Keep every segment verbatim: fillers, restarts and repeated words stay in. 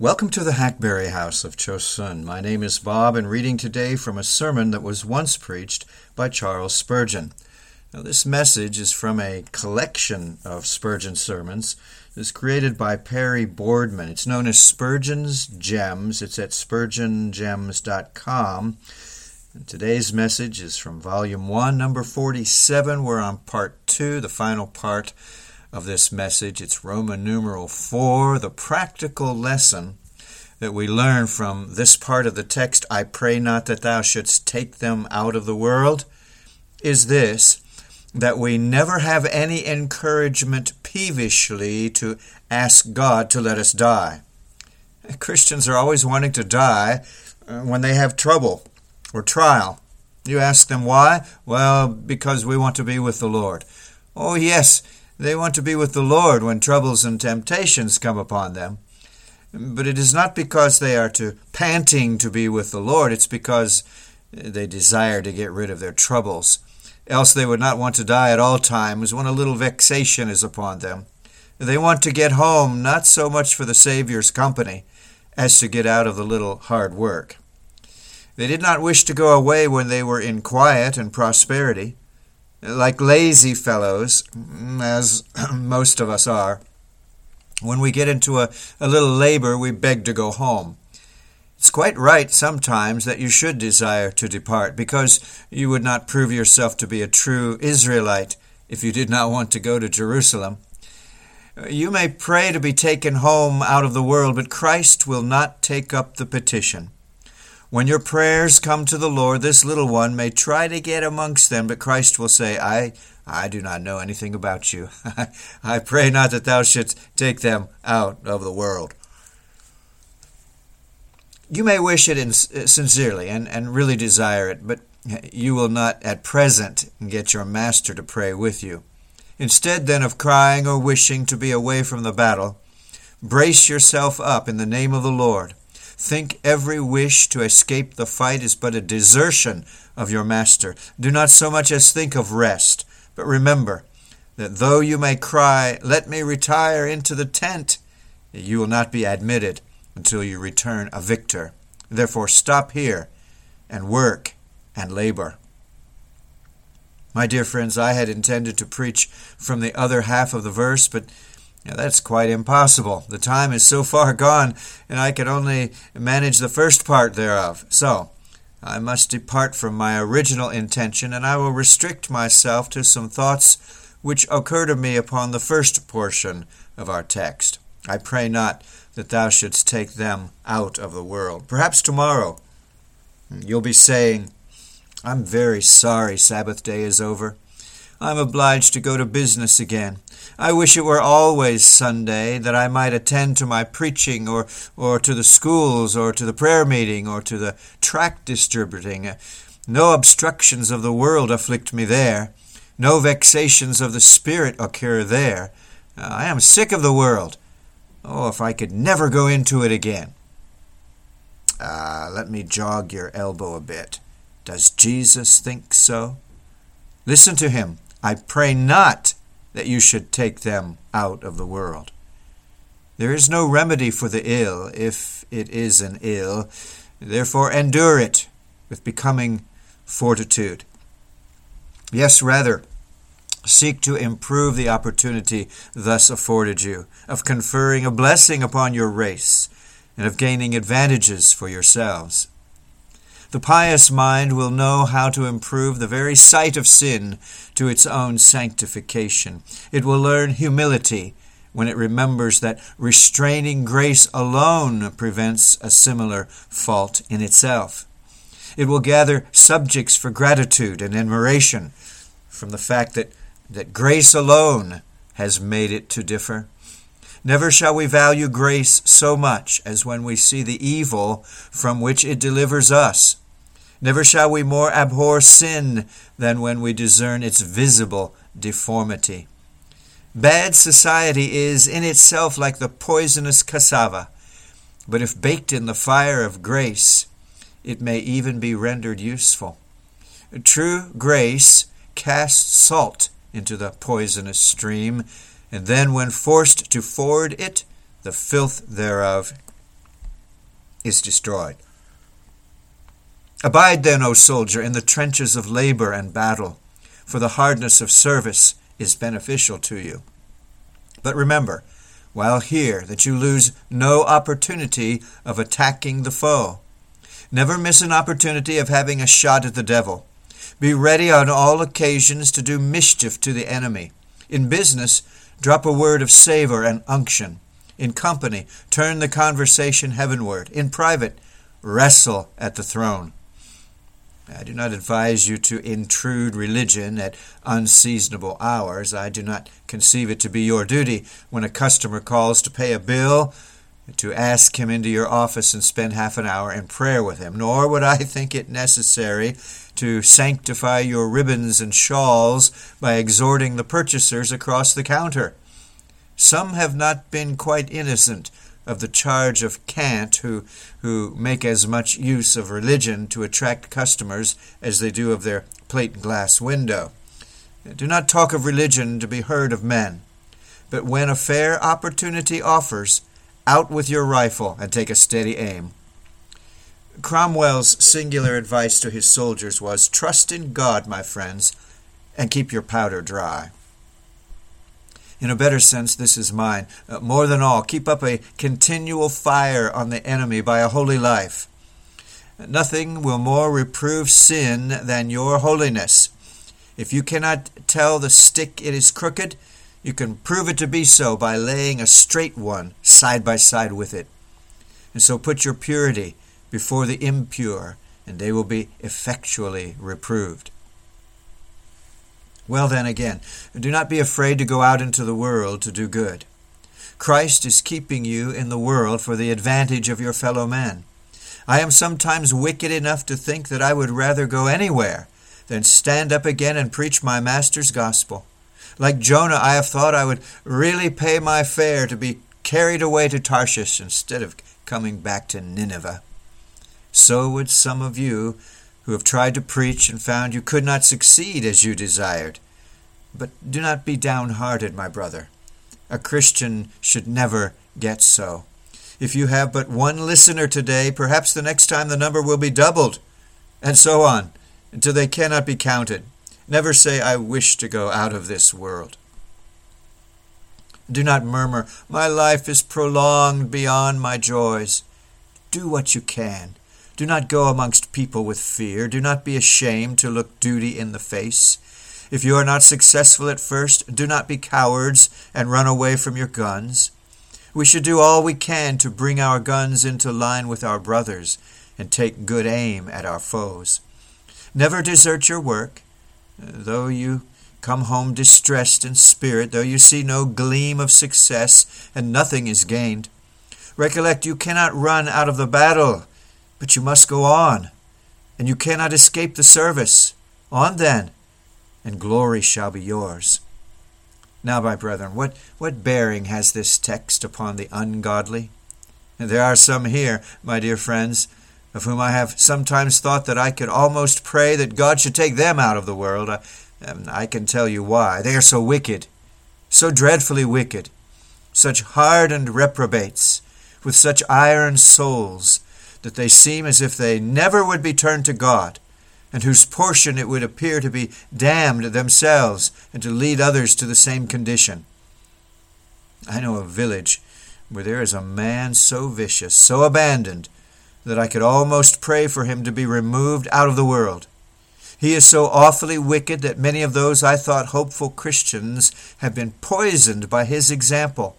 Welcome to the Hackberry House of Chosun. My name is Bob, and reading today from a sermon that was once preached by Charles Spurgeon. Now, this message is from a collection of Spurgeon sermons. It's created by Perry Boardman. It's known as Spurgeon's Gems. It's at spurgeon gems dot com. And today's message is from Volume one, Number forty-seven. We're on Part two, the final part of this message. It's Roman numeral four, the practical lesson that we learn from this part of the text, I pray not that thou shouldst take them out of the world, is this, that we never have any encouragement peevishly to ask God to let us die. Christians are always wanting to die when they have trouble or trial. You ask them why? Well, because we want to be with the Lord. Oh, yes, they want to be with the Lord when troubles and temptations come upon them. But it is not because they are to panting to be with the Lord. It's because they desire to get rid of their troubles. Else they would not want to die at all times when a little vexation is upon them. They want to get home not so much for the Savior's company as to get out of the little hard work. They did not wish to go away when they were in quiet and prosperity. Like lazy fellows, as most of us are, when we get into a, a little labor, we beg to go home. It's quite right sometimes that you should desire to depart, because you would not prove yourself to be a true Israelite if you did not want to go to Jerusalem. You may pray to be taken home out of the world, but Christ will not take up the petition. When your prayers come to the Lord, this little one may try to get amongst them, but Christ will say, I I do not know anything about you. I pray not that thou shouldst take them out of the world. You may wish it in, sincerely and, and really desire it, but you will not at present get your master to pray with you. Instead then of crying or wishing to be away from the battle, brace yourself up in the name of the Lord. Think every wish to escape the fight is but a desertion of your master. Do not so much as think of rest, but remember that though you may cry, let me retire into the tent, you will not be admitted until you return a victor. Therefore stop here and work and labor. My dear friends, I had intended to preach from the other half of the verse, but Now, that's quite impossible. The time is so far gone, and I can only manage the first part thereof. So, I must depart from my original intention, and I will restrict myself to some thoughts which occur to me upon the first portion of our text. I pray not that thou shouldst take them out of the world. Perhaps tomorrow you'll be saying, I'm very sorry Sabbath day is over. I'm obliged to go to business again. I wish it were always Sunday, that I might attend to my preaching or, or to the schools or to the prayer meeting or to the tract distributing. No obstructions of the world afflict me there. No vexations of the spirit occur there. I am sick of the world. Oh, if I could never go into it again. Ah, let me jog your elbow a bit. Does Jesus think so? Listen to him. I pray not that you should take them out of the world. There is no remedy for the ill, if it is an ill. Therefore endure it with becoming fortitude. Yes, rather, seek to improve the opportunity thus afforded you, of conferring a blessing upon your race, and of gaining advantages for yourselves. The pious mind will know how to improve the very sight of sin to its own sanctification. It will learn humility when it remembers that restraining grace alone prevents a similar fault in itself. It will gather subjects for gratitude and admiration from the fact that, that grace alone has made it to differ. Never shall we value grace so much as when we see the evil from which it delivers us. Never shall we more abhor sin than when we discern its visible deformity. Bad society is in itself like the poisonous cassava, but if baked in the fire of grace, it may even be rendered useful. True grace casts salt into the poisonous stream, and then when forced to ford it, the filth thereof is destroyed. Abide then, O soldier, in the trenches of labor and battle, for the hardness of service is beneficial to you. But remember, while here, that you lose no opportunity of attacking the foe. Never miss an opportunity of having a shot at the devil. Be ready on all occasions to do mischief to the enemy. In business, drop a word of savor and unction. In company, turn the conversation heavenward. In private, wrestle at the throne. I do not advise you to intrude religion at unseasonable hours. I do not conceive it to be your duty when a customer calls to pay a bill to ask him into your office and spend half an hour in prayer with him. Nor would I think it necessary to sanctify your ribbons and shawls by exhorting the purchasers across the counter. Some have not been quite innocent of the charge of cant, who who make as much use of religion to attract customers as they do of their plate and glass window. Do not talk of religion to be heard of men, but when a fair opportunity offers, out with your rifle and take a steady aim. Cromwell's singular advice to his soldiers was, "Trust in God, my friends, and keep your powder dry." In a better sense, this is mine. Uh, more than all, keep up a continual fire on the enemy by a holy life. Nothing will more reprove sin than your holiness. If you cannot tell the stick it is crooked, you can prove it to be so by laying a straight one side by side with it. And so put your purity before the impure, and they will be effectually reproved. Well then again, do not be afraid to go out into the world to do good. Christ is keeping you in the world for the advantage of your fellow men. I am sometimes wicked enough to think that I would rather go anywhere than stand up again and preach my Master's gospel. Like Jonah, I have thought I would really pay my fare to be carried away to Tarshish instead of coming back to Nineveh. So would some of you who have tried to preach and found you could not succeed as you desired. But do not be downhearted, my brother. A Christian should never get so. If you have but one listener today, perhaps the next time the number will be doubled, and so on, until they cannot be counted. Never say, "I wish to go out of this world." Do not murmur, "My life is prolonged beyond my joys." Do what you can. Do not go amongst people with fear. Do not be ashamed to look duty in the face. If you are not successful at first, do not be cowards and run away from your guns. We should do all we can to bring our guns into line with our brothers and take good aim at our foes. Never desert your work. Though you come home distressed in spirit, though you see no gleam of success and nothing is gained, recollect you cannot run out of the battle. But you must go on, and you cannot escape the service. On then, and glory shall be yours. Now, my brethren, what, what bearing has this text upon the ungodly? And there are some here, my dear friends, of whom I have sometimes thought that I could almost pray that God should take them out of the world. I, and I can tell you why. They are so wicked, so dreadfully wicked, such hardened reprobates, with such iron souls, that they seem as if they never would be turned to God, and whose portion it would appear to be damned themselves and to lead others to the same condition. I know a village where there is a man so vicious, so abandoned, that I could almost pray for him to be removed out of the world. He is so awfully wicked that many of those I thought hopeful Christians have been poisoned by his example.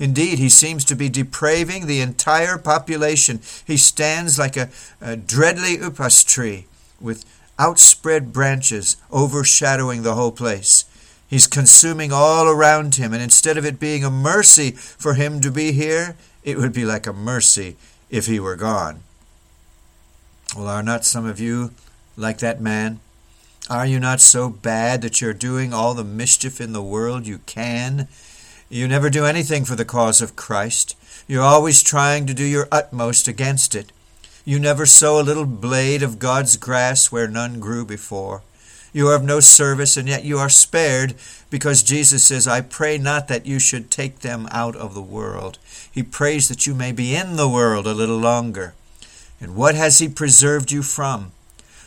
Indeed, he seems to be depraving the entire population. He stands like a, a dreadly upas tree with outspread branches overshadowing the whole place. He's consuming all around him, and instead of it being a mercy for him to be here, it would be like a mercy if he were gone. Well, are not some of you like that man? Are you not so bad that you're doing all the mischief in the world you can? You never do anything for the cause of Christ. You're always trying to do your utmost against it. You never sow a little blade of God's grass where none grew before. You are of no service, and yet you are spared, because Jesus says, "I pray not that you should take them out of the world." He prays that you may be in the world a little longer. And what has he preserved you from?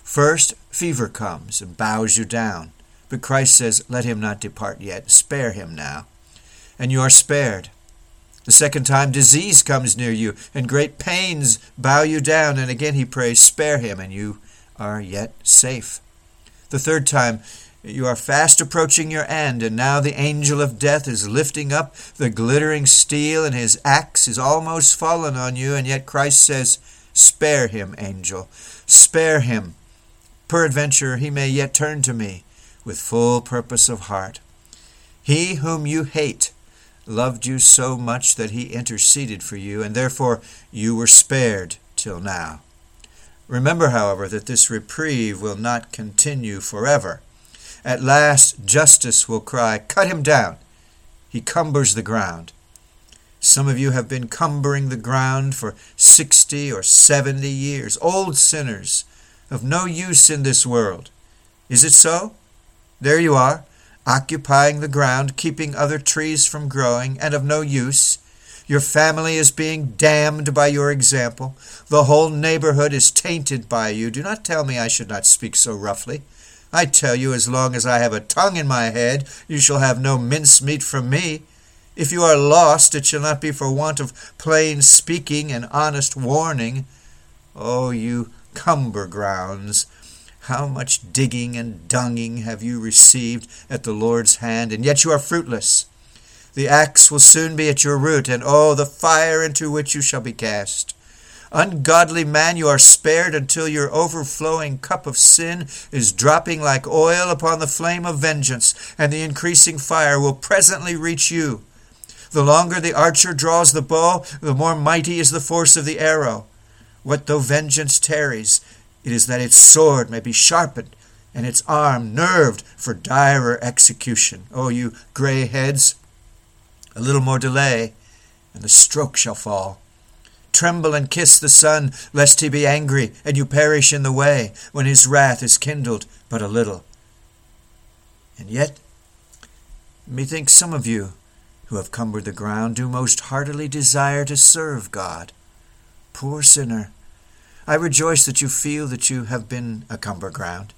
First, fever comes and bows you down. But Christ says, let him not depart yet. Spare him now. And you are spared. The second time, disease comes near you, and great pains bow you down. And again he prays, spare him, and you are yet safe. The third time, you are fast approaching your end, and now the angel of death is lifting up the glittering steel, and his axe is almost fallen on you, and yet Christ says, spare him, angel, spare him. Peradventure he may yet turn to me with full purpose of heart. He whom you hate loved you so much that he interceded for you, and therefore you were spared till now. Remember, however, that this reprieve will not continue forever. At last, justice will cry, cut him down. He cumbers the ground. Some of you have been cumbering the ground for sixty or seventy years, old sinners, of no use in this world. Is it so? There you are, occupying the ground, keeping other trees from growing, and of no use. Your family is being damned by your example. The whole neighborhood is tainted by you. Do not tell me I should not speak so roughly. I tell you, as long as I have a tongue in my head, you shall have no mincemeat from me. If you are lost, it shall not be for want of plain speaking and honest warning. Oh, you cumber grounds! How much digging and dunging have you received at the Lord's hand, and yet you are fruitless. The axe will soon be at your root, and oh, the fire into which you shall be cast. Ungodly man, you are spared until your overflowing cup of sin is dropping like oil upon the flame of vengeance, and the increasing fire will presently reach you. The longer the archer draws the bow, the more mighty is the force of the arrow. What though vengeance tarries, it is that its sword may be sharpened, and its arm nerved for direr execution. O you gray heads, a little more delay, and the stroke shall fall. Tremble and kiss the Son, lest he be angry, and you perish in the way, when his wrath is kindled but a little. And yet, methinks some of you who have cumbered the ground do most heartily desire to serve God. Poor sinner, I rejoice that you feel that you have been a cumber ground.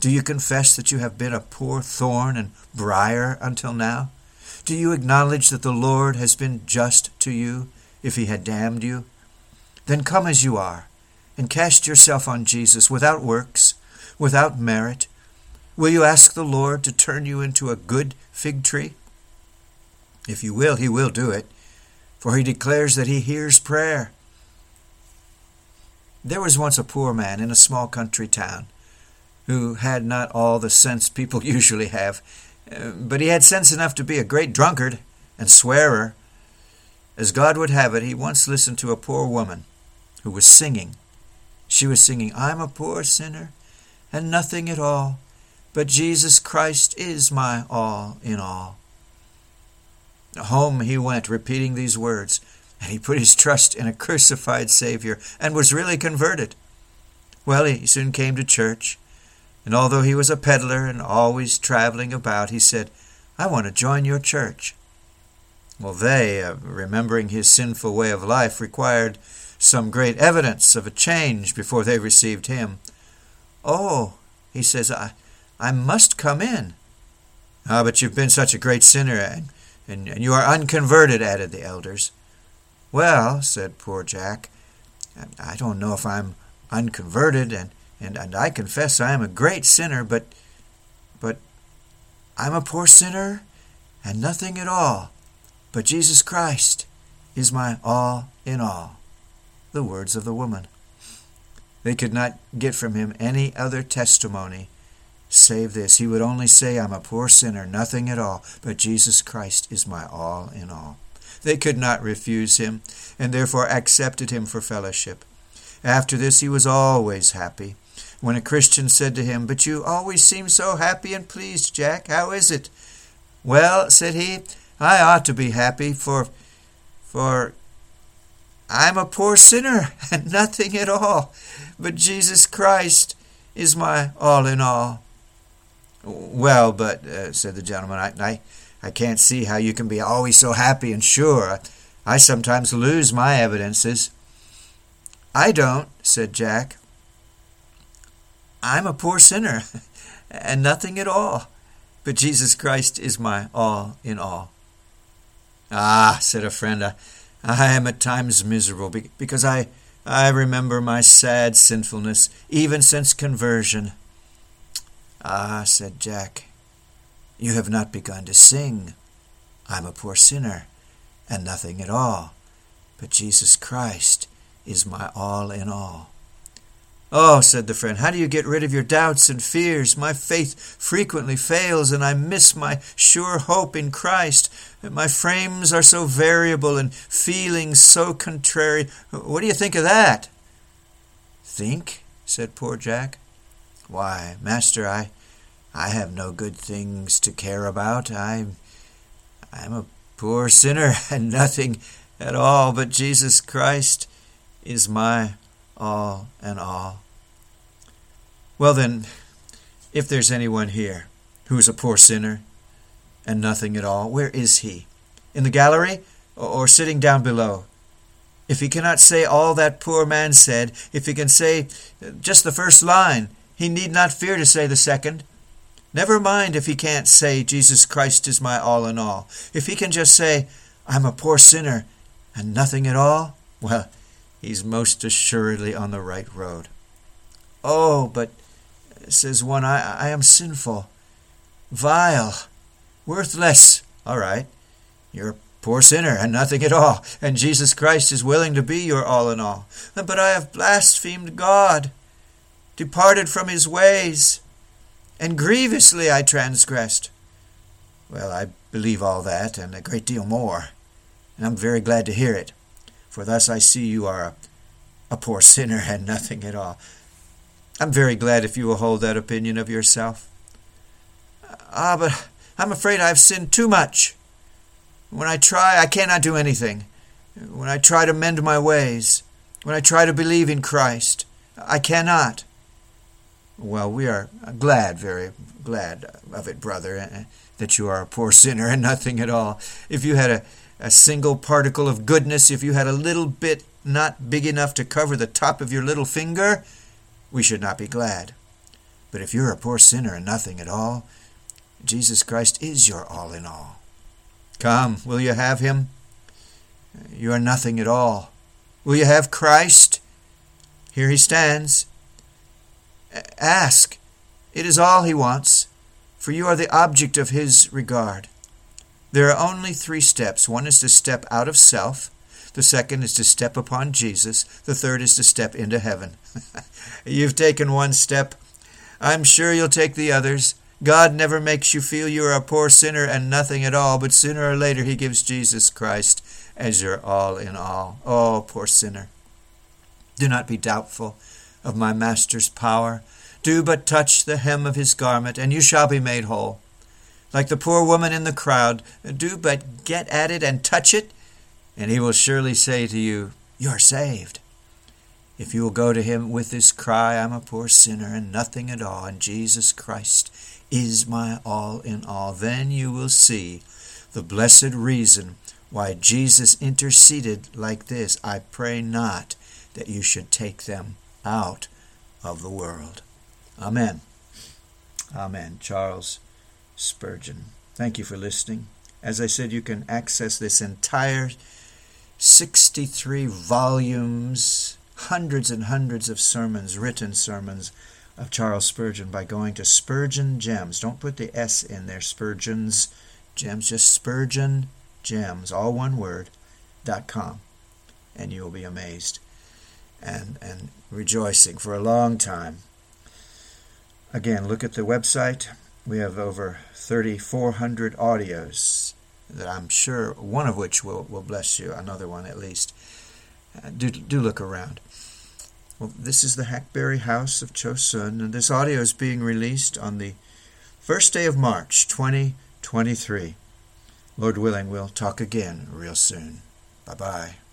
Do you confess that you have been a poor thorn and briar until now? Do you acknowledge that the Lord has been just to you? If he had damned you, then come as you are, and cast yourself on Jesus, without works, without merit. Will you ask the Lord to turn you into a good fig tree? If you will, he will do it, for he declares that he hears prayer. There was once a poor man in a small country town who had not all the sense people usually have, but he had sense enough to be a great drunkard and swearer. As God would have it, he once listened to a poor woman who was singing. She was singing, I'm a poor sinner and nothing at all, but Jesus Christ is my all in all. Home he went, repeating these words, and he put his trust in a crucified Savior and was really converted. Well, he soon came to church, and although he was a peddler and always traveling about, he said, I want to join your church. Well, they, uh, remembering his sinful way of life, required some great evidence of a change before they received him. Oh, he says, I I must come in. Ah, but you've been such a great sinner, and, and, and you are unconverted, added the elders. Well, said poor Jack, I don't know if I'm unconverted, and, and, and I confess I am a great sinner, but, but I'm a poor sinner and nothing at all. But Jesus Christ is my all in all, the words of the woman. They could not get from him any other testimony save this. He would only say, I'm a poor sinner, nothing at all, but Jesus Christ is my all in all. They could not refuse him, and therefore accepted him for fellowship. After this, he was always happy. When a Christian said to him, But you always seem so happy and pleased, Jack. How is it? Well, said he, I ought to be happy, for for I'm a poor sinner and nothing at all, but Jesus Christ is my all in all. Well, but, uh, said the gentleman, I, I, I can't see how you can be always so happy and sure. I, I sometimes lose my evidences. "I don't," said Jack. "I'm a poor sinner and nothing at all, but Jesus Christ is my all in all." "Ah," said a friend, I, I am at times miserable because I, I remember my sad sinfulness, even since conversion." "Ah," said Jack, "you have not begun to sing, 'I'm a poor sinner and nothing at all, but Jesus Christ is my all in all.'" "Oh," said the friend, "how do you get rid of your doubts and fears? My faith frequently fails, and I miss my sure hope in Christ. My frames are so variable and feelings so contrary. What do you think of that?" "Think?" said poor Jack. "Why, master, I, I have no good things to care about. I, I'm a poor sinner and nothing at all, but Jesus Christ is my all and all." Well then, if there's anyone here who's a poor sinner and nothing at all, where is he? In the gallery or sitting down below? If he cannot say all that poor man said, if he can say just the first line, he need not fear to say the second. Never mind if he can't say, "Jesus Christ is my all in all." If he can just say, "I'm a poor sinner and nothing at all," well, he's most assuredly on the right road. "Oh, but," says one, I, I am sinful, vile, worthless." All right, you're a poor sinner and nothing at all, and Jesus Christ is willing to be your all in all. "But I have blasphemed God, departed from his ways, and grievously I transgressed." Well, I believe all that and a great deal more, and I'm very glad to hear it. For thus I see you are a, a poor sinner and nothing at all. I'm very glad if you will hold that opinion of yourself. "Ah, but I'm afraid I've sinned too much. When I try, I cannot do anything. When I try to mend my ways, when I try to believe in Christ, I cannot." Well, we are glad, very glad of it, brother, that you are a poor sinner and nothing at all. If you had a A single particle of goodness, if you had a little bit not big enough to cover the top of your little finger, we should not be glad. But if you're a poor sinner and nothing at all, Jesus Christ is your all in all. Come, will you have him? You are nothing at all. Will you have Christ? Here he stands. Ask. It is all he wants, for you are the object of his regard. There are only three steps. One is to step out of self. The second is to step upon Jesus. The third is to step into heaven. You've taken one step. I'm sure you'll take the others. God never makes you feel you're a poor sinner and nothing at all, but sooner or later he gives Jesus Christ as your all in all. Oh, poor sinner, do not be doubtful of my master's power. Do but touch the hem of his garment, and you shall be made whole. Like the poor woman in the crowd, do but get at it and touch it, and he will surely say to you, "You are saved." If you will go to him with this cry, "I'm a poor sinner and nothing at all, and Jesus Christ is my all in all," then you will see the blessed reason why Jesus interceded like this, "I pray not that you should take them out of the world." Amen. Amen. Charles Spurgeon. Thank you for listening. As I said, you can access this entire sixty-three volumes, hundreds and hundreds of sermons, written sermons of Charles Spurgeon by going to Spurgeon Gems. Don't put the S in there, Spurgeon's Gems, just Spurgeon Gems, all one word, dot com. And you will be amazed and, and rejoicing for a long time. Again, look at the website. We have over thirty-four hundred audios that I'm sure one of which will, will bless you, another one at least. Uh, do, do look around. Well, this is the Hackberry House of Chosun, and this audio is being released on the first day of March, twenty twenty-three. Lord willing, we'll talk again real soon. Bye-bye.